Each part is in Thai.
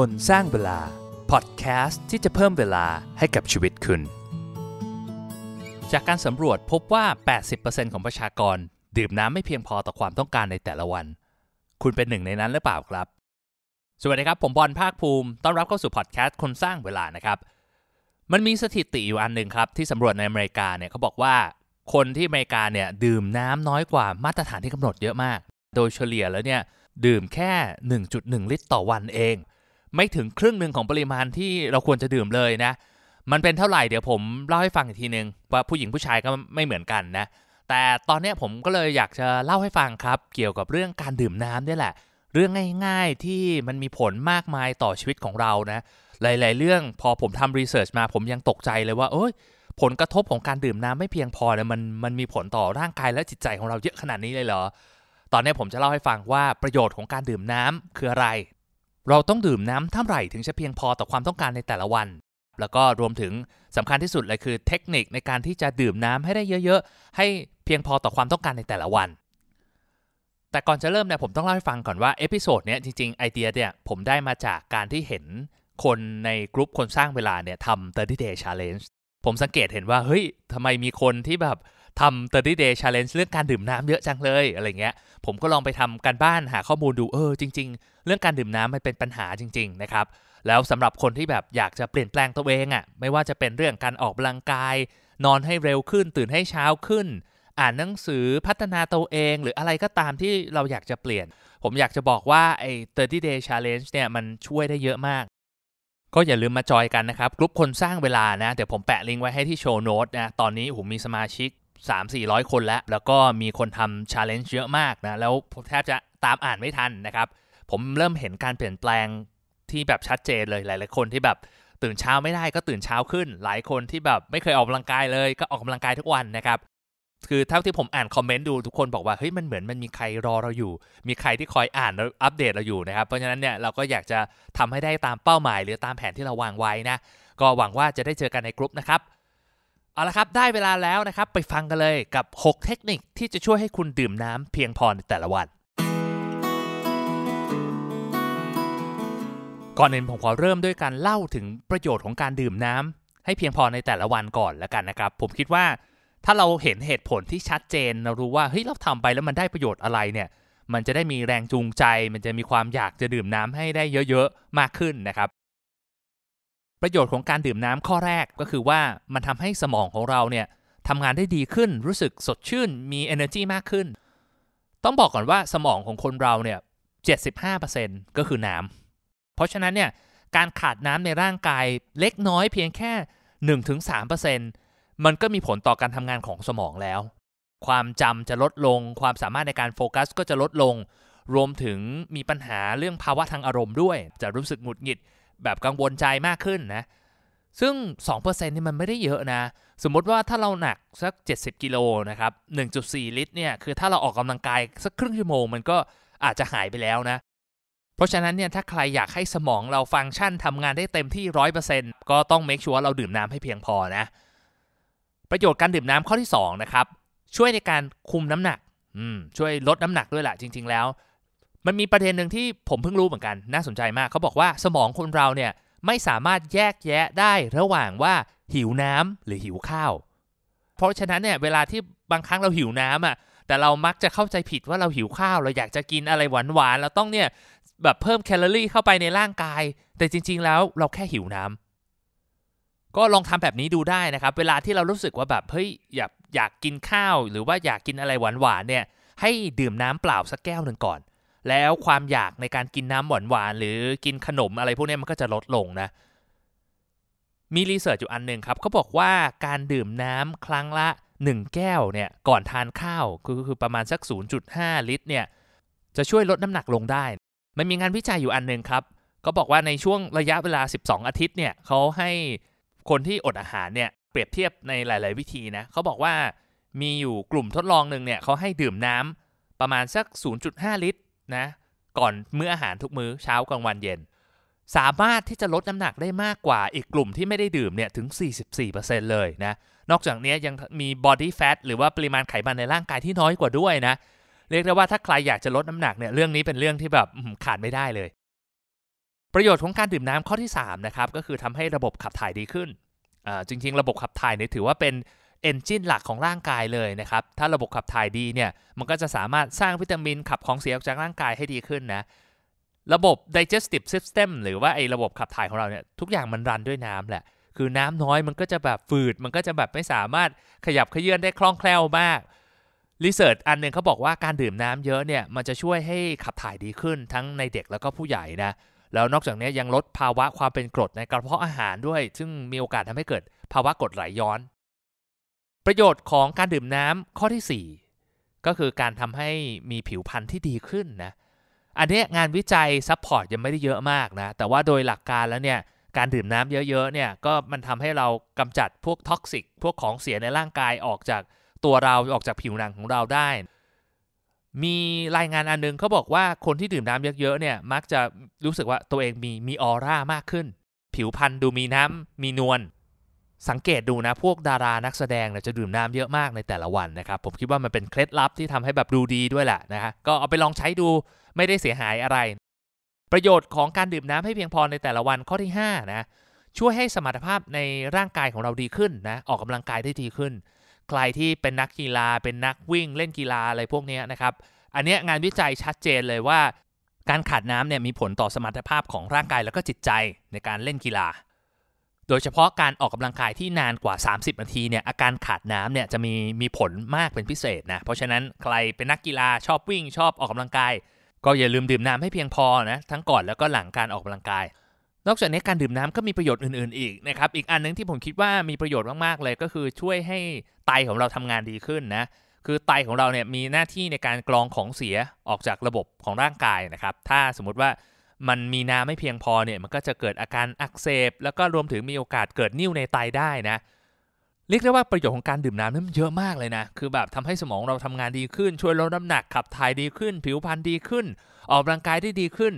คนสร้างเวลาพอดแคสต์ที่จะเพิ่มเวลาให้กับชีวิตคุณจากการสำรวจพบว่า 80% ของประชากรดื่มน้ำไม่เพียงพอต่อความต้องการในแต่ละวันคุณเป็นหนึ่งในนั้นหรือเปล่าครับสวัสดีครับผมบอลภาคภูมิต้อนรับเข้าสู่พอดแคสต์คนสร้างเวลานะครับมันมีสถิติอยู่อันหนึ่งครับที่สำรวจในอเมริกาเนี่ยเขาบอกว่าคนที่อเมริกาเนี่ยดื่มน้ำน้อยกว่ามาตรฐานที่กำหนดเยอะมากโดยเฉลี่ยแล้วเนี่ยดื่มแค่ 1.1 ลิตรต่อวันเองไม่ถึงครึ่งหนึ่งของปริมาณที่เราควรจะดื่มเลยนะมันเป็นเท่าไหร่เดี๋ยวผมเล่าให้ฟังอีกทีนึงว่าผู้หญิงผู้ชายก็ไม่เหมือนกันนะแต่ตอนนี้ผมก็เลยอยากจะเล่าให้ฟังครับเกี่ยวกับเรื่องการดื่มน้ำนี่แหละเรื่องง่ายๆที่มันมีผลมากมายต่อชีวิตของเรานะหลายๆเรื่องพอผมทำรีเสิร์ชมาผมยังตกใจเลยว่าเอ้ยผลกระทบของการดื่มน้ำไม่เพียงพอเนี่ยมันมีผลต่อร่างกายและจิตใจของเราเยอะขนาดนี้เลยเหรอตอนนี้ผมจะเล่าให้ฟังว่าประโยชน์ของการดื่มน้ำคืออะไรเราต้องดื่มน้ำเท่าไหร่ถึงจะเพียงพอต่อความต้องการในแต่ละวันแล้วก็รวมถึงสำคัญที่สุดเลยคือเทคนิคในการที่จะดื่มน้ำให้ได้เยอะๆให้เพียงพอต่อความต้องการในแต่ละวันแต่ก่อนจะเริ่มเนี่ยผมต้องเล่าให้ฟังก่อนว่าเอพิโซดเนี้ยจริงๆไอเดียเนี่ยผมได้มาจากการที่เห็นคนในกลุ่มคนสร้างเวลาเนี่ยทำ30 day challenge ผมสังเกตเห็นว่าเฮ้ยทำไมมีคนที่แบบทำ30 day challenge เรื่องการดื่มน้ำเยอะจังเลยอะไรเงี้ยผมก็ลองไปทำการบ้านหาข้อมูลดูจริงๆเรื่องการดื่มน้ำมันเป็นปัญหาจริงๆนะครับแล้วสำหรับคนที่แบบอยากจะเปลี่ยนแปลงตัวเองอะไม่ว่าจะเป็นเรื่องการออกกำลังกายนอนให้เร็วขึ้นตื่นให้เช้าขึ้นอ่านหนังสือพัฒนาตัวเองหรืออะไรก็ตามที่เราอยากจะเปลี่ยนผมอยากจะบอกว่าไอ้30 day challenge เนี่ยมันช่วยได้เยอะมากก็อย่าลืมมาจอยกันนะครับกลุ่มคนสร้างเวลานะเดี๋ยวผมแปะลิงก์ไว้ให้ที่โชว์โน้ตนะตอนนี้ผมมีสมาชิก 3-400 คนแล้วก็มีคนทำ challenge เยอะมากนะแล้วแทบจะตามอ่านไม่ทันนะครับผมเริ่มเห็นการเปลี่ยนแปลงที่แบบชัดเจนเลยหลายๆคนที่แบบตื่นเช้าไม่ได้ก็ตื่นเช้าขึ้นหลายคนที่แบบไม่เคยออกกำลังกายเลยก็ออกกำลังกายทุกวันนะครับคือเท่าที่ผมอ่านคอมเมนต์ดูทุกคนบอกว่าเฮ้ยมันเหมือนมันมีใครรอเราอยู่มีใครที่คอยอ่านแล้วอัปเดตเราอยู่นะครับเพราะฉะนั้นเนี่ยเราก็อยากจะทำให้ได้ตามเป้าหมายหรือตามแผนที่เราวางไว้นะก็หวังว่าจะได้เจอกันในกลุ่มนะครับเอาละครับได้เวลาแล้วนะครับไปฟังกันเลยกับ6เทคนิคที่จะช่วยให้คุณดื่มน้ำเพียงพอในแต่ละวันก่อนอื่นผมขอเริ่มด้วยการเล่าถึงประโยชน์ของการดื่มน้ำให้เพียงพอในแต่ละวันก่อนแล้วกันนะครับผมคิดว่าถ้าเราเห็นเหตุผลที่ชัดเจนเรารู้ว่าเฮ้ยเราทำไปแล้วมันได้ประโยชน์อะไรเนี่ยมันจะได้มีแรงจูงใจมันจะมีความอยากจะดื่มน้ำให้ได้เยอะๆมากขึ้นนะครับประโยชน์ของการดื่มน้ำข้อแรกก็คือว่ามันทำให้สมองของเราเนี่ยทำงานได้ดีขึ้นรู้สึกสดชื่นมี energy มากขึ้นต้องบอกก่อนว่าสมองของคนเราเนี่ย 75% ก็คือน้ำเพราะฉะนั้นเนี่ยการขาดน้ำในร่างกายเล็กน้อยเพียงแค่ 1-3% มันก็มีผลต่อการทำงานของสมองแล้วความจำจะลดลงความสามารถในการโฟกัสก็จะลดลงรวมถึงมีปัญหาเรื่องภาวะทางอารมณ์ด้วยจะรู้สึกหงุดหงิดแบบกังวลใจมากขึ้นนะซึ่ง 2% นี่มันไม่ได้เยอะนะสมมติว่าถ้าเราหนักสัก70 กิโลนะครับ 1.4 ลิตรเนี่ยคือถ้าเราออกกำลังกายสักครึ่งชั่วโมงมันก็อาจจะหายไปแล้วนะเพราะฉะนั้นเนี่ยถ้าใครอยากให้สมองเราฟังก์ชันทำงานได้เต็มที่ 100% ก็ต้องเมคชัวร์เราดื่มน้ำให้เพียงพอนะประโยชน์การดื่มน้ำข้อที่2นะครับช่วยในการคุมน้ำหนักช่วยลดน้ำหนักด้วยล่ะจริงๆแล้วมันมีประเด็นหนึ่งที่ผมเพิ่งรู้เหมือนกันน่าสนใจมากเขาบอกว่าสมองคนเราเนี่ยไม่สามารถแยกแยะได้ระหว่างว่าหิวน้ำหรือหิวข้าวเพราะฉะนั้นเนี่ยเวลาที่บางครั้งเราหิวน้ำอ่ะแต่เรามักจะเข้าใจผิดว่าเราหิวข้าวเราอยากจะกินอะไรหวานๆเราต้องเนี่ยแบบเพิ่มแคลอรี่เข้าไปในร่างกายแต่จริงๆแล้วเราแค่หิวน้ำก็ลองทำแบบนี้ดูได้นะครับเวลาที่เรารู้สึกว่าแบบเฮ้ยอยากกินข้าวหรือว่าอยากกินอะไรหวานๆเนี่ยให้ดื่มน้ำเปล่าสักแก้วหนึ่งก่อนแล้วความอยากในการกินน้ำหวานๆหรือกินขนมอะไรพวกนี้มันก็จะลดลงนะมีรีเสิร์ชอยู่อันนึงครับเขาบอกว่าการดื่มน้ำครั้งละ1แก้วเนี่ยก่อนทานข้าวคือประมาณสัก 0.5 ลิตรเนี่ยจะช่วยลดน้ำหนักลงได้มันมีงานวิจัยอยู่อันนึงครับก็บอกว่าในช่วงระยะเวลา12อาทิตย์เนี่ยเขาให้คนที่อดอาหารเนี่ยเปรียบเทียบในหลายๆวิธีนะเขาบอกว่ามีอยู่กลุ่มทดลองนึงเนี่ยเขาให้ดื่มน้ำประมาณสัก 0.5 ลิตรนะก่อนมื้ออาหารทุกมื้อเช้ากลางวันเย็นสามารถที่จะลดน้ำหนักได้มากกว่าอีกกลุ่มที่ไม่ได้ดื่มเนี่ยถึง 44% เลยนะนอกจากนี้ยังมี body fat หรือว่าปริมาณไขมันในร่างกายที่น้อยกว่าด้วยนะเรียกได้ว่าถ้าใครอยากจะลดน้ำหนักเนี่ยเรื่องนี้เป็นเรื่องที่แบบขาดไม่ได้เลย ประโยชน์ของการดื่มน้ำข้อที่3นะครับก็คือทำให้ระบบขับถ่ายดีขึ้นจริงๆระบบขับถ่ายเนี่ยถือว่าเป็นเอนจินหลักของร่างกายเลยนะครับถ้าระบบขับถ่ายดีเนี่ยมันก็จะสามารถสร้างวิตามินขับของเสียออกจากร่างกายให้ดีขึ้นนะระบบ digestive system หรือว่าไอ้ระบบขับถ่ายของเราเนี่ยทุกอย่างมันรันด้วยน้ำแหละคือน้ำน้อยมันก็จะแบบฝืดมันก็จะแบบไม่สามารถขยับเขยื้อนได้คล่องแคล่วมากรีเสิร์ชอันหนึ่งเขาบอกว่าการดื่มน้ำเยอะเนี่ยมันจะช่วยให้ขับถ่ายดีขึ้นทั้งในเด็กแล้วก็ผู้ใหญ่นะแล้วนอกจากนี้ยังลดภาวะความเป็นกรดในกระเพาะอาหารด้วยซึ่งมีโอกาสทำให้เกิดภาวะกรดไหลย้อนประโยชน์ของการดื่มน้ำข้อที่4ก็คือการทำให้มีผิวพรรณที่ดีขึ้นนะอันนี้งานวิจัยซัพพอร์ตยังไม่ได้เยอะมากนะแต่ว่าโดยหลักการแล้วเนี่ยการดื่มน้ำเยอะๆเนี่ยก็มันทำให้เรากำจัดพวกท็อกซิกพวกของเสียในร่างกายออกจากตัวเราออกจากผิวหนังของเราได้มีรายงานอันนึงเขาบอกว่าคนที่ดื่มน้ำเยอะๆเนี่ยมักจะรู้สึกว่าตัวเองมีออร่ามากขึ้นผิวพรรณดูมีน้ำมีนวลสังเกตดูนะพวกดารานักแสดงเนี่ยจะดื่มน้ำเยอะมากในแต่ละวันนะครับผมคิดว่ามันเป็นเคล็ดลับที่ทำให้แบบดูดีด้วยแหละนะฮะก็เอาไปลองใช้ดูไม่ได้เสียหายอะไรประโยชน์ของการดื่มน้ำให้เพียงพอในแต่ละวันข้อที่5นะช่วยให้สมรรถภาพในร่างกายของเราดีขึ้นนะออกกำลังกายได้ดีขึ้นใครที่เป็นนักกีฬาเป็นนักวิ่งเล่นกีฬาอะไรพวกนี้นะครับอันนี้งานวิจัยชัดเจนเลยว่าการขาดน้ำเนี่ยมีผลต่อสมรรถภาพของร่างกายแล้วก็จิตใจในการเล่นกีฬาโดยเฉพาะการออกกำลังกายที่นานกว่า30นาทีเนี่ยอาการขาดน้ำเนี่ยจะมีผลมากเป็นพิเศษนะเพราะฉะนั้นใครเป็นนักกีฬาชอบวิ่งชอบออกกำลังกายก็อย่าลืมดื่มน้ำให้เพียงพอนะทั้งก่อนแล้วก็หลังการออกกำลังกายนอกจากนี้การดื่มน้ำก็มีประโยชน์อื่นๆอีกนะครับอีกอันนึงที่ผมคิดว่ามีประโยชน์มากๆเลยก็คือช่วยให้ไตของเราทำงานดีขึ้นนะคือไตของเราเนี่ยมีหน้าที่ในการกรองของเสียออกจากระบบของร่างกายนะครับถ้าสมมติว่ามันมีน้ำไม่เพียงพอเนี่ยมันก็จะเกิดอาการอักเสบแล้วก็รวมถึงมีโอกาสเกิดนิ่วในไตได้นะเรียกได้ว่าประโยชน์ของการดื่มน้ำนี่มันเยอะมากเลยนะคือแบบทำให้สมองเราทำงานดีขึ้นช่วยลดน้ำหนักขับถ่ายดีขึ้นผิวพรรณดีขึ้นออกกำลังกายได้ดีขึ้น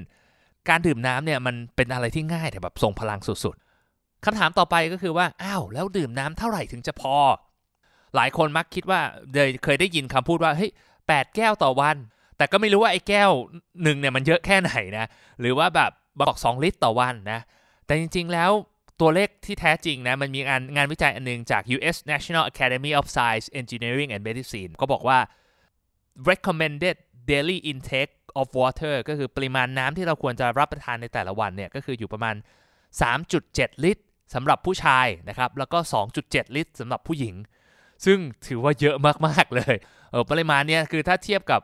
การดื่มน้ำเนี่ยมันเป็นอะไรที่ง่ายแต่แบบทรงพลังสุดๆคำถามต่อไปก็คือว่าอ้าวแล้วดื่มน้ำเท่าไหร่ถึงจะพอหลายคนมักคิดว่าเคยได้ยินคำพูดว่าเฮ้ย8 แก้วต่อวันแต่ก็ไม่รู้ว่าไอ้แก้วหนึ่งเนี่ยมันเยอะแค่ไหนนะหรือว่าแบบบอก2 ลิตรต่อวันนะแต่จริงๆแล้วตัวเลขที่แท้จริงนะมันมีงานวิจัยอันนึงจาก U.S. National Academy of Science, Engineering and Medicine ก็บอกว่า recommended daily intake of water ก็คือปริมาณน้ำที่เราควรจะรับประทานในแต่ละวันเนี่ยก็คืออยู่ประมาณ 3.7 ลิตรสำหรับผู้ชายนะครับแล้วก็ 2.7 ลิตรสำหรับผู้หญิงซึ่งถือว่าเยอะมากๆเลยปริมาณเนี่ยคือถ้าเทียบกับ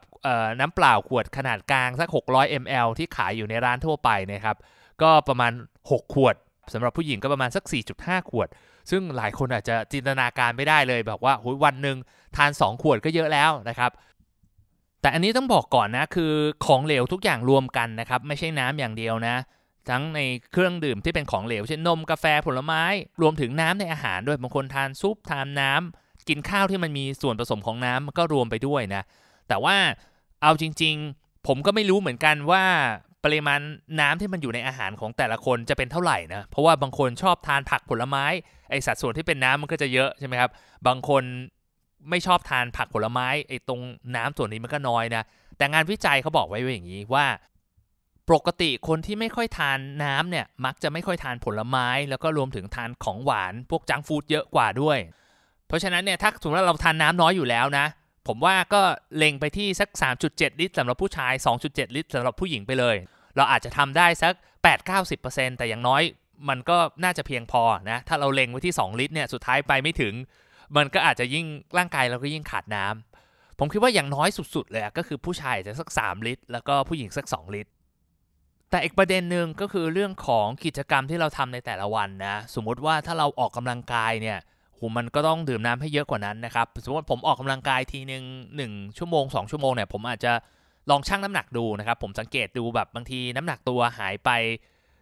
น้ำเปล่าขวดขนาดกลางสัก600 ml ที่ขายอยู่ในร้านทั่วไปนะครับก็ประมาณ6ขวดสำหรับผู้หญิงก็ประมาณสัก 4.5 ขวดซึ่งหลายคนอาจจะจินตนาการไม่ได้เลยแบบว่าวันหนึ่งทาน2 ขวดก็เยอะแล้วนะครับแต่อันนี้ต้องบอกก่อนนะคือของเหลวทุกอย่างรวมกันนะครับไม่ใช่น้ำอย่างเดียวนะทั้งในเครื่องดื่มที่เป็นของเหลวเช่นนมกาแฟผลไม้รวมถึงน้ำในอาหารด้วยบางคนทานซุปทานน้ำกินข้าวที่มันมีส่วนผสมของน้ำมันก็รวมไปด้วยนะแต่ว่าเอาจริงๆผมก็ไม่รู้เหมือนกันว่าปริมาณน้ำที่มันอยู่ในอาหารของแต่ละคนจะเป็นเท่าไหร่นะเพราะว่าบางคนชอบทานผักผลไม้ไอสัดส่วนที่เป็นน้ำมันก็จะเยอะใช่ไหมครับบางคนไม่ชอบทานผักผลไม้ไอตรงน้ำส่วนนี้มันก็น้อยนะแต่งานวิจัยเขาบอกไว้อย่างนี้ว่าปกติคนที่ไม่ค่อยทานน้ำเนี่ยมักจะไม่ค่อยทานผลไม้แล้วก็รวมถึงทานของหวานพวกจังก์ฟู้ดเยอะกว่าด้วยเพราะฉะนั้นเนี่ยถ้าสมมติว่าเราทานน้ำน้อยอยู่แล้วนะผมว่าก็เล็งไปที่สัก 3.7 ลิตรสำหรับผู้ชาย 2.7 ลิตรสำหรับผู้หญิงไปเลยเราอาจจะทำได้สัก 8-90% แต่อย่างน้อยมันก็น่าจะเพียงพอนะถ้าเราเล็งไว้ที่2 ลิตรเนี่ยสุดท้ายไปไม่ถึงมันก็อาจจะยิ่งร่างกายเราก็ยิ่งขาดน้ำผมคิดว่าอย่างน้อยสุดๆเลยก็คือผู้ชายจะสัก3 ลิตรแล้วก็ผู้หญิงสัก2 ลิตรแต่อีกประเด็นหนึ่งก็คือเรื่องของกิจกรรมที่เราทำในแต่ละวันนะสมมติว่าถ้าเราออกกำลังกายเนี่ยมันก็ต้องดื่มน้ำให้เยอะกว่านั้นนะครับสมมติผมออกกำลังกายทีนึง1 ชั่วโมง2 ชั่วโมงเนี่ยผมอาจจะลองชั่งน้ำหนักดูนะครับผมสังเกตดูแบบบางทีน้ำหนักตัวหายไป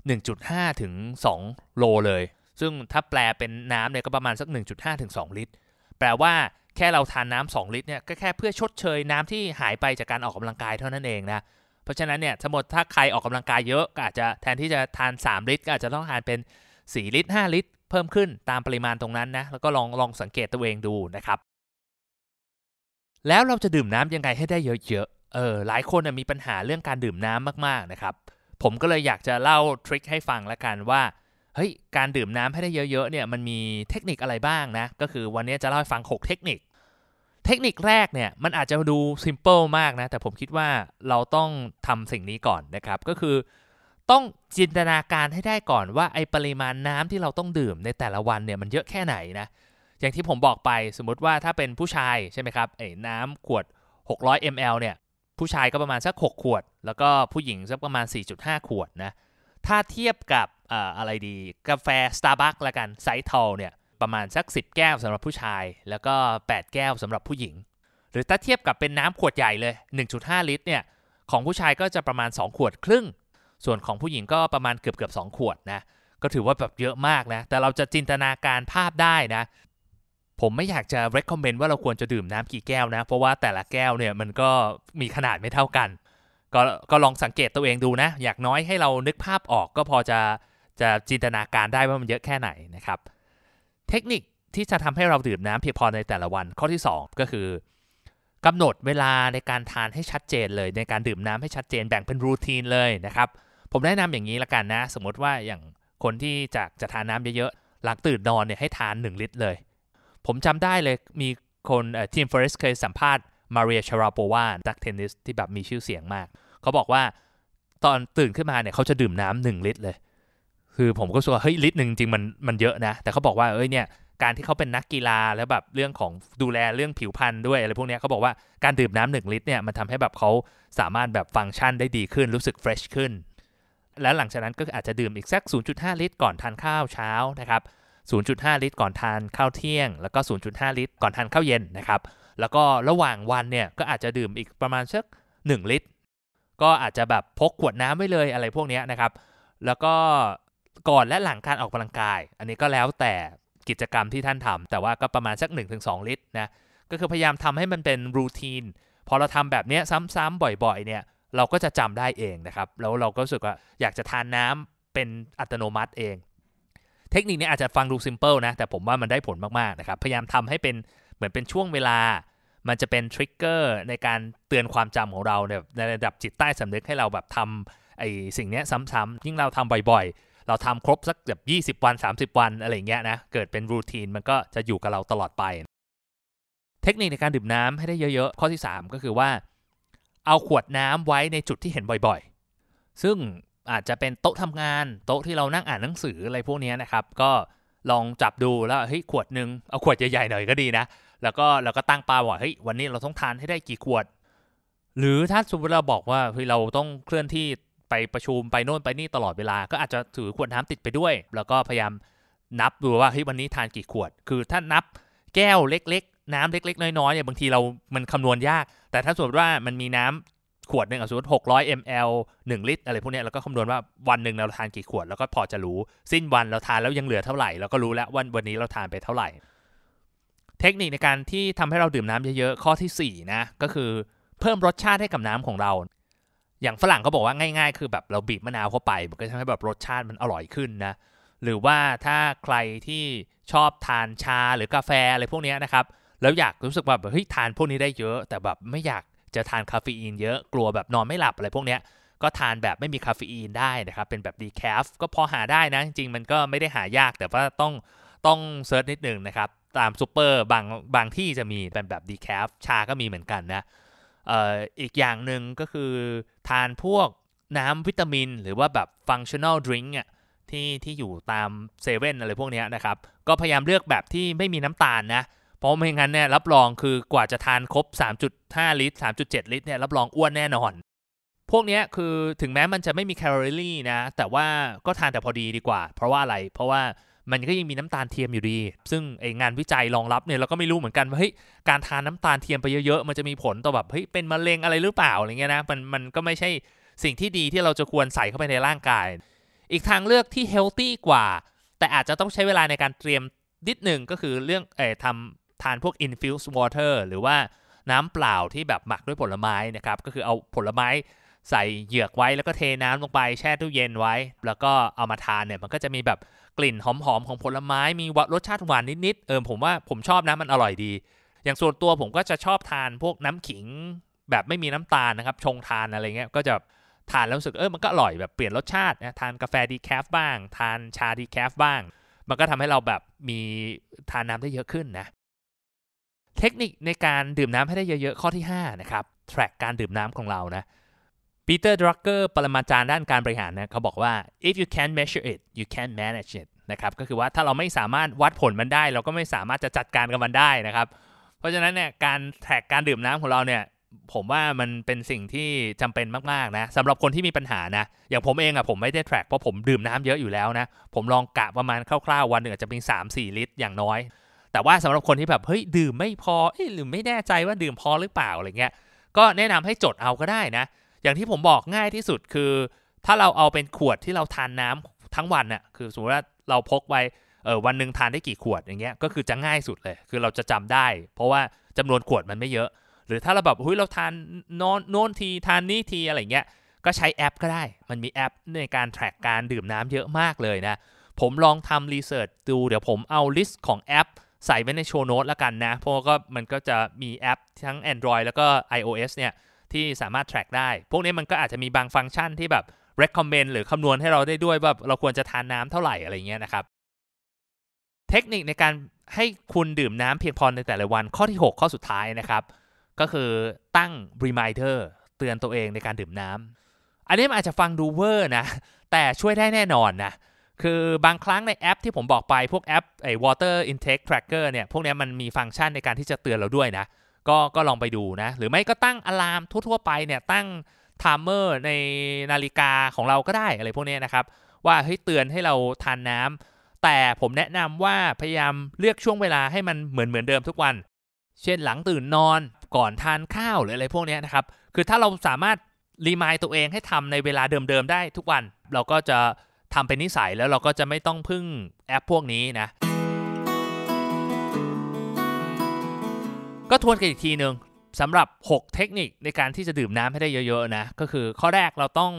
1.5 ถึง 2 โลเลยซึ่งถ้าแปลเป็นน้ำเนี่ยก็ประมาณสัก 1.5 ถึง 2 ลิตรแปลว่าแค่เราทานน้ำ2 ลิตรเนี่ยก็แค่เพื่อชดเชยน้ำที่หายไปจากการออกกำลังกายเท่านั้นเองนะเพราะฉะนั้นเนี่ยสมมติถ้าใครออกกำลังกายเยอะก็อาจจะแทนที่จะทาน3 ลิตรก็อาจจะต้องทานเป็น4 ลิตร5 ลิตรเพิ่มขึ้นตามปริมาณตรงนั้นนะแล้วก็ลองสังเกตตัวเองดูนะครับแล้วเราจะดื่มน้ำยังไงให้ได้เยอะๆหลายคนมีปัญหาเรื่องการดื่มน้ำมากๆนะครับ ผมก็เลยอยากจะเล่าทริคให้ฟังละกันว่าเฮ้ยการดื่มน้ำให้ได้เยอะๆเนี่ยมันมีเทคนิคอะไรบ้างนะก็คือวันนี้จะเล่าให้ฟัง6เทคนิคแรกเนี่ยมันอาจจะดูซิมเปิลมากนะแต่ผมคิดว่าเราต้องทำสิ่งนี้ก่อนนะครับก็คือต้องจินตนาการให้ได้ก่อนว่าไอปริมาณน้ำที่เราต้องดื่มในแต่ละวันเนี่ยมันเยอะแค่ไหนนะอย่างที่ผมบอกไปสมมติว่าถ้าเป็นผู้ชายใช่ไหมครับไอ้น้ำขวด600 ml เนี่ยผู้ชายก็ประมาณสัก6ขวดแล้วก็ผู้หญิงสักประมาณ 4.5 ขวดนะถ้าเทียบกับอะไรดีกาแฟ Starbucks ละกันไซส์ทอลเนี่ยประมาณสัก10แก้วสำหรับผู้ชายแล้วก็8แก้วสำหรับผู้หญิงหรือถ้าเทียบกับเป็นน้ำขวดใหญ่เลย 1.5 ลิตรเนี่ยของผู้ชายก็จะประมาณ2ขวดครึ่งส่วนของผู้หญิงก็ประมาณเกือบ2ขวดนะก็ถือว่าแบบเยอะมากนะแต่เราจะจินตนาการภาพได้นะผมไม่อยากจะ recommend ว่าเราควรจะดื่มน้ำกี่แก้วนะเพราะว่าแต่ละแก้วเนี่ยมันก็มีขนาดไม่เท่ากันก็ลองสังเกตตัวเองดูนะอยากน้อยให้เรานึกภาพออกก็พอจะจินตนาการได้ว่ามันเยอะแค่ไหนนะครับเทคนิคที่จะทำให้เราดื่มน้ำเพียงพอในแต่ละวันข้อที่2ก็คือกำหนดเวลาในการทานให้ชัดเจนเลยในการดื่มน้ำให้ชัดเจนแบ่งเป็นรูทีนเลยนะครับผมแนะนำอย่างนี้ละกันนะสมมติว่าอย่างคนที่จะทานน้ำเยอะๆหลังตื่นนอนเนี่ยให้ทาน1ลิตรเลยผมจำได้เลยมีคนทีมเฟรสเคยสัมภาษณ์มาเรียชาราโปวานักเทนนิสที่แบบมีชื่อเสียงมากเขาบอกว่าตอนตื่นขึ้นมาเนี่ยเขาจะดื่มน้ำ1ลิตรเลยคือผมก็รู้สึกว่าเฮ้ยลิตรนึงจริงมันเยอะนะแต่เขาบอกว่าเอ้ยเนี่ยการที่เขาเป็นนักกีฬาแล้วแบบเรื่องของดูแลเรื่องผิวพรรณด้วยอะไรพวกนี้เขาบอกว่าการดื่มน้ำ1ลิตรเนี่ยมันทำให้แบบเขาสามารถแบบฟังก์ชันได้ดีขึ้นรู้สึกเฟรชขึ้นแล้วหลังจากนั้นก็อาจจะดื่มอีกสัก 0.5 ลิตรก่อนทานข้าวเช้านะครับ 0.5 ลิตรก่อนทานข้าวเที่ยงแล้วก็ 0.5 ลิตรก่อนทานข้าวเย็นนะครับแล้วก็ระหว่างวันเนี่ยก็อาจจะดื่มอีกประมาณสัก1ลิตรก็อาจจะแบบพกขวดน้ำไว้เลยอะไรพวกนี้นะครับแล้วก็ก่อนและหลังการออกกำลังกายอันนี้ก็แล้วแต่กิจกรรมที่ท่านทำแต่ว่าก็ประมาณสัก 1-2 ลิตรนะก็คือพยายามทำให้มันเป็นรูทีนพอเราทำแบบนี้ซ้ำๆบ่อยๆเนี่ยเราก็จะจำได้เองนะครับแล้วเราก็รู้สึกว่าอยากจะทานน้ำเป็นอัตโนมัติเองเทคนิคนี้อาจจะฟังดูซิมเปิลนะแต่ผมว่ามันได้ผลมากๆนะครับพยายามทำให้เป็นเหมือนเป็นช่วงเวลามันจะเป็นทริกเกอร์ในการเตือนความจำของเราในระดับจิตใต้สำนึกให้เราแบบทำไอ้สิ่งนี้ซ้ำๆยิ่งเราทำบ่อยๆเราทำครบสักแบบ20วัน30วันอะไรเงี้ยนะเกิดเป็นรูทีนมันก็จะอยู่กับเราตลอดไปเทคนิคในการดื่มน้ำให้ได้เยอะๆข้อที่3ก็คือว่าเอาขวดน้ำไว้ในจุดที่เห็นบ่อยๆซึ่งอาจจะเป็นโต๊ะทำงานโต๊ะที่เรานั่งอ่านหนังสืออะไรพวกนี้นะครับก็ลองจับดูแล้วเฮ้ยขวดนึงเอาขวดใหญ่ๆหน่อยก็ดีนะแล้วก็เราก็ตั้งเป้าว่าเฮ้ยวันนี้เราต้องทานให้ได้กี่ขวดหรือถ้าสมมติเราบอกว่าเฮ้ยเราต้องเคลื่อนที่ไปประชุมไปโน่นไปนี่ตลอดเวลาก็อาจจะถือขวดน้ำติดไปด้วยแล้วก็พยายามนับดูว่าเฮ้ยวันนี้ทานกี่ขวดคือถ้านับแก้วเล็กๆน้ำเล็กๆน้อยๆเนี่ยบางทีมันคำนวณยากแต่ถ้าสมมติว่ามันมีน้ำขวดนึงสมมติ600 ml 1ลิตรอะไรพวกนี้เราก็คำนวณว่าวันหนึ่งเราทานกี่ขวดแล้วก็พอจะรู้สิ้นวันเราทานแล้วยังเหลือเท่าไหร่เราก็รู้แล้ววันนี้เราทานไปเท่าไหร่เทคนิคในการที่ทำให้เราดื่มน้ำเยอะๆข้อที่4นะก็คือเพิ่มรสชาติให้กับน้ำของเราอย่างฝรั่งเขาบอกว่าง่ายๆคือแบบเราบีบมะนาวเข้าไปมันก็จะทำให้แบบรสชาติมันอร่อยขึ้นนะหรือว่าถ้าใครที่ชอบทานชาหรือกาแฟอะไรพวกนี้นะครับแล้วอยากรู้สึกแบบเฮ้ยทานพวกนี้ได้เยอะแต่แบบไม่อยากจะทานคาเฟอีนเยอะกลัวแบบนอนไม่หลับอะไรพวกนี้ก็ทานแบบไม่มีคาเฟอีนได้นะครับเป็นแบบดีแคฟก็พอหาได้นะจริงๆมันก็ไม่ได้หายากแต่ว่าต้องเซิร์ชนิดนึงนะครับตามซูเปอร์บางที่จะมีเป็นแบบดีแคฟชาก็มีเหมือนกันนะอีกอย่างหนึ่งก็คือทานพวกน้ำวิตามินหรือว่าแบบฟังชั่นอลดริงก์อ่ะที่อยู่ตามเซเว่นอะไรพวกนี้นะครับก็พยายามเลือกแบบที่ไม่มีน้ำตาลนะเพราะไม่งั้นเนี่ยรับรองคือกว่าจะทานครบ 3.5 ลิตร 3.7 ลิตรเนี่ยรับรองอ้วนแน่นอนพวกนี้คือถึงแม้มันจะไม่มีแคลอรี่นะแต่ว่าก็ทานแต่พอดีดีกว่าเพราะว่าอะไรเพราะว่ามันก็ยังมีน้ำตาลเทียมอยู่ดีซึ่งงานวิจัยรองรับเนี่ยเราก็ไม่รู้เหมือนกันว่าเฮ้ยการทานน้ำตาลเทียมไปเยอะๆมันจะมีผลต่อแบบเฮ้ยเป็นมะเร็งอะไรหรือเปล่าอะไรเงี้ยนะมันก็ไม่ใช่สิ่งที่ดีที่เราจะควรใส่เข้าไปในร่างกายอีกทางเลือกที่เฮลตี้กว่าแต่อาจจะต้องใช้เวลาในการเตรียมนิดหนึ่งก็คือเรื่องทานพวก infused water หรือว่าน้ำเปล่าที่แบบหมักด้วยผลไม้นะครับก็คือเอาผลไม้ใส่เหยือกไว้แล้วก็เทน้ำลงไปแช่ตู้เย็นไว้แล้วก็เอามาทานเนี่ยมันก็จะมีแบบกลิ่นหอมๆของผลไม้มีรสชาติหวานนิดๆผมว่าผมชอบนะมันอร่อยดีอย่างส่วนตัวผมก็จะชอบทานพวกน้ำขิงแบบไม่มีน้ำตาลนะครับชงทานอะไรเงี้ยก็จะ ทานแล้วรู้สึกมันก็อร่อยแบบเปลี่ยนรสชาตินะทานกาแฟดีแคฟบ้างทานชาดีแคฟบ้างมันก็ทำให้เราแบบมีทานน้ำได้เยอะขึ้นนะเทคนิคในการดื่มน้ำให้ได้เยอะๆข้อที่5นะครับแทร็กการดื่มน้ำของเรานะปีเตอร์ดรักเกอร์ปรมาจารย์ด้านการบริหารนะเขาบอกว่า if you can't measure it you can't manage it นะครับก็คือว่าถ้าเราไม่สามารถวัดผลมันได้เราก็ไม่สามารถจะจัดการกับมันได้นะครับเพราะฉะนั้นเนี่ยการแทร็กการดื่มน้ำของเราเนี่ยผมว่ามันเป็นสิ่งที่จำเป็นมากๆนะสำหรับคนที่มีปัญหานะอย่างผมเองอะผมไม่ได้แทร็กเพราะผมดื่มน้ำเยอะอยู่แล้วนะผมลองกะประมาณคร่าวๆวันหนึ่งอาจจะเป็น 3-4 ลิตรอย่างน้อยแต่ว่าสำหรับคนที่แบบเฮ้ยดื่มไม่พอหรือไม่แน่ใจว่าดื่มพอหรือเปล่าอะไรเงี้ยก็แนะนำให้จดเอาก็ได้นะอย่างที่ผมบอกง่ายที่สุดคือถ้าเราเอาเป็นขวดที่เราทานน้ำทั้งวันน่ะคือสมมติว่าเราพกไว้วันหนึ่งทานได้กี่ขวดอย่างเงี้ยก็คือจะง่ายสุดเลยคือเราจะจำได้เพราะว่าจำนวนขวดมันไม่เยอะหรือถ้าเราแบบเฮ้ยเราทานโน่นทีทานนี่ทีอะไรเงี้ยก็ใช้แอปก็ได้มันมีแอปในการแทร็กการดื่มน้ำเยอะมากเลยนะผมลองทำรีเสิร์ชดูเดี๋ยวผมเอาลิสต์ของแอปใส่ไว้ในโชว์โน้ตแล้วกันนะเพราะก็มันก็จะมีแอปทั้ง Android แล้วก็ iOS เนี่ยที่สามารถ track ได้พวกนี้มันก็อาจจะมีบางฟังก์ชันที่แบบ recommend หรือคำนวณให้เราได้ด้วยว่าเราควรจะทานน้ำเท่าไหร่อะไรเงี้ยนะครับเทคนิคในการให้คุณดื่มน้ำเพียงพอในแต่ละวันข้อที่6ข้อสุดท้ายนะครับก็คือตั้ง reminder เตือนตัวเองในการดื่มน้ำอันนี้มันอาจจะฟังดูเวอร์นะแต่ช่วยได้แน่นอนนะคือบางครั้งในแอปที่ผมบอกไปพวกแอปwater intake tracker เนี่ยพวกนี้มันมีฟังก์ชันในการที่จะเตือนเราด้วยนะก็ลองไปดูนะหรือไม่ก็ตั้งอะลามทั่วๆไปเนี่ยตั้งไทม์เมอร์ในนาฬิกาของเราก็ได้อะไรพวกนี้นะครับว่าเฮ้ยเตือนให้เราทานน้ำแต่ผมแนะนำว่าพยายามเลือกช่วงเวลาให้มันเหมือนเดิมทุกวันเช่นหลังตื่นนอนก่อนทานข้าวหรืออะไรพวกนี้นะครับคือถ้าเราสามารถรีมายตัวเองให้ทำในเวลาเดิมๆได้ทุกวันเราก็จะทำเป็นนิสัยแล้วเราก็จะไม่ต้องพึ่งแอปพวกนี้นะก็ทวนกันอีกทีนึงสำหรับ6เทคนิคในการที่จะดื่มน้ำให้ได้เยอะๆนะก็คือข้อแรกเราต้อง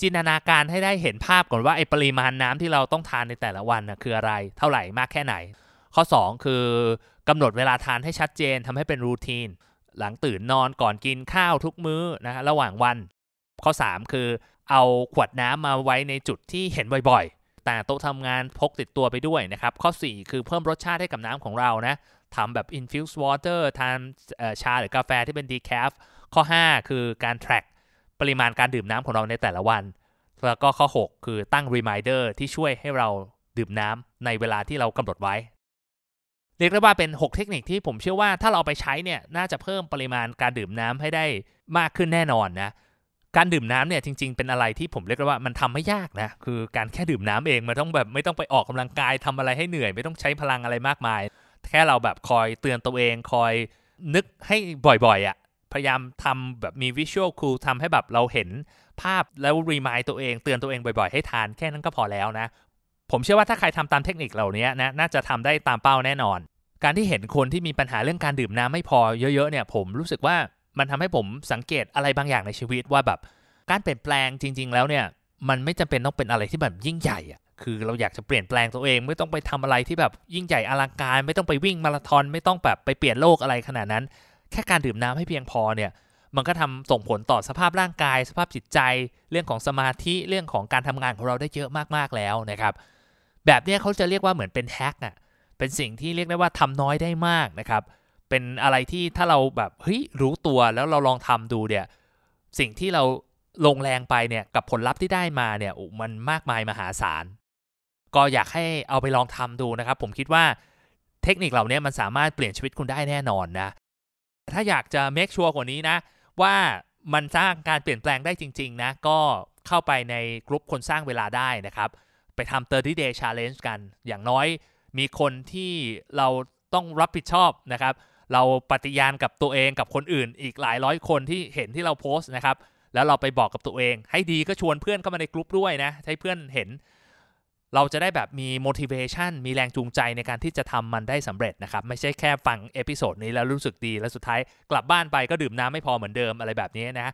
จินตนาการให้ได้เห็นภาพก่อนว่าไอ้ปริมาณน้ำที่เราต้องทานในแต่ละวันนะคืออะไรเท่าไหร่มากแค่ไหนข้อ2คือกำหนดเวลาทานให้ชัดเจนทำให้เป็นรูทีนหลังตื่นนอนก่อนกินข้าวทุกมื้อนะระหว่างวันข้อ3คือเอาขวดน้ำมาไว้ในจุดที่เห็นบ่อยๆแต่โต๊ะทำงานพกติดตัวไปด้วยนะครับข้อ4คือเพิ่มรสชาติให้กับน้ำของเรานะทำแบบ infused water ทานชาหรือกาแฟที่เป็น decaf ข้อ5คือการ track ปริมาณการดื่มน้ำของเราในแต่ละวันแล้วก็ข้อ6คือตั้ง reminder ที่ช่วยให้เราดื่มน้ำในเวลาที่เรากำหนดไว้เรียกได้ว่าเป็น6เทคนิคที่ผมเชื่อว่าถ้าเราเอาไปใช้เนี่ยน่าจะเพิ่มปริมาณการดื่มน้ำให้ได้มากขึ้นแน่นอนนะการดื่มน้ำเนี่ยจริงๆเป็นอะไรที่ผมเรียกว่ามันทำไม่ยากนะคือการแค่ดื่มน้ำเองมันต้องแบบไม่ต้องไปออกกำลังกายทำอะไรให้เหนื่อยไม่ต้องใช้พลังอะไรมากมายแค่เราแบบคอยเตือนตัวเองคอยนึกให้บ่อยๆอ่ะพยายามทำแบบมีวิชวลคูลทำให้แบบเราเห็นภาพแล้วรีมายตัวเองเตือนตัวเองบ่อยๆให้ทานแค่นั้นก็พอแล้วนะผมเชื่อว่าถ้าใครทำตามเทคนิคเหล่านี้นะน่าจะทำได้ตามเป้าแน่นอนการที่เห็นคนที่มีปัญหาเรื่องการดื่มน้ำไม่พอเยอะๆเนี่ยผมรู้สึกว่ามันทำให้ผมสังเกตอะไรบางอย่างในชีวิตว่าแบบการเปลี่ยนแปลงจริงๆแล้วเนี่ยมันไม่จำเป็นต้องเป็นอะไรที่แบบยิ่งใหญ่อ่ะคือเราอยากจะเปลี่ยนแปลงตัวเองไม่ต้องไปทำอะไรที่แบบยิ่งใหญ่อลังการไม่ต้องไปวิ่งมาราธอนไม่ต้องแบบไปเปลี่ยนโลกอะไรขนาดนั้นแค่การดื่มน้ำให้เพียงพอเนี่ยมันก็ทำส่งผลต่อสภาพร่างกายสภาพจิตใจเรื่องของสมาธิเรื่องของการทำงานของเราได้เยอะมากๆแล้วนะครับแบบนี้เขาจะเรียกว่าเหมือนเป็นแฮกอ่ะเป็นสิ่งที่เรียกได้ว่าทำน้อยได้มากนะครับเป็นอะไรที่ถ้าเราแบบเฮ้ยรู้ตัวแล้วเราลองทำดูเนี่ยสิ่งที่เราลงแรงไปเนี่ยกับผลลัพธ์ที่ได้มาเนี่ยมันมากมายมหาศาลก็อยากให้เอาไปลองทำดูนะครับผมคิดว่าเทคนิคเหล่านี้มันสามารถเปลี่ยนชีวิตคุณได้แน่นอนนะถ้าอยากจะ make sure กว่านี้นะว่ามันสร้างการเปลี่ยนแปลงได้จริงๆนะก็เข้าไปในกลุ่มคนสร้างเวลาได้นะครับไปทำ30 day challenge กันอย่างน้อยมีคนที่เราต้องรับผิดชอบนะครับเราปฏิญาณกับตัวเองกับคนอื่นอีกหลายร้อยคนที่เห็นที่เราโพสต์นะครับแล้วเราไปบอกกับตัวเองให้ดีก็ชวนเพื่อนเข้ามาในกลุ่มด้วยนะให้เพื่อนเห็นเราจะได้แบบมี motivation มีแรงจูงใจในการที่จะทำมันได้สำเร็จนะครับไม่ใช่แค่ฟังเอพิโซดนี้แล้วรู้สึกดีแล้วสุดท้ายกลับบ้านไปก็ดื่มน้ำไม่พอเหมือนเดิมอะไรแบบนี้นะ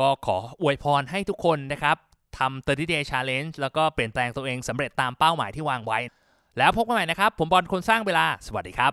ก็ขออวยพรให้ทุกคนนะครับทำ30 day challenge แล้วก็เปลี่ยนแปลงตัวเองสำเร็จตามเป้าหมายที่วางไว้แล้วพบกันใหม่นะครับผมบอลคนสร้างเวลาสวัสดีครับ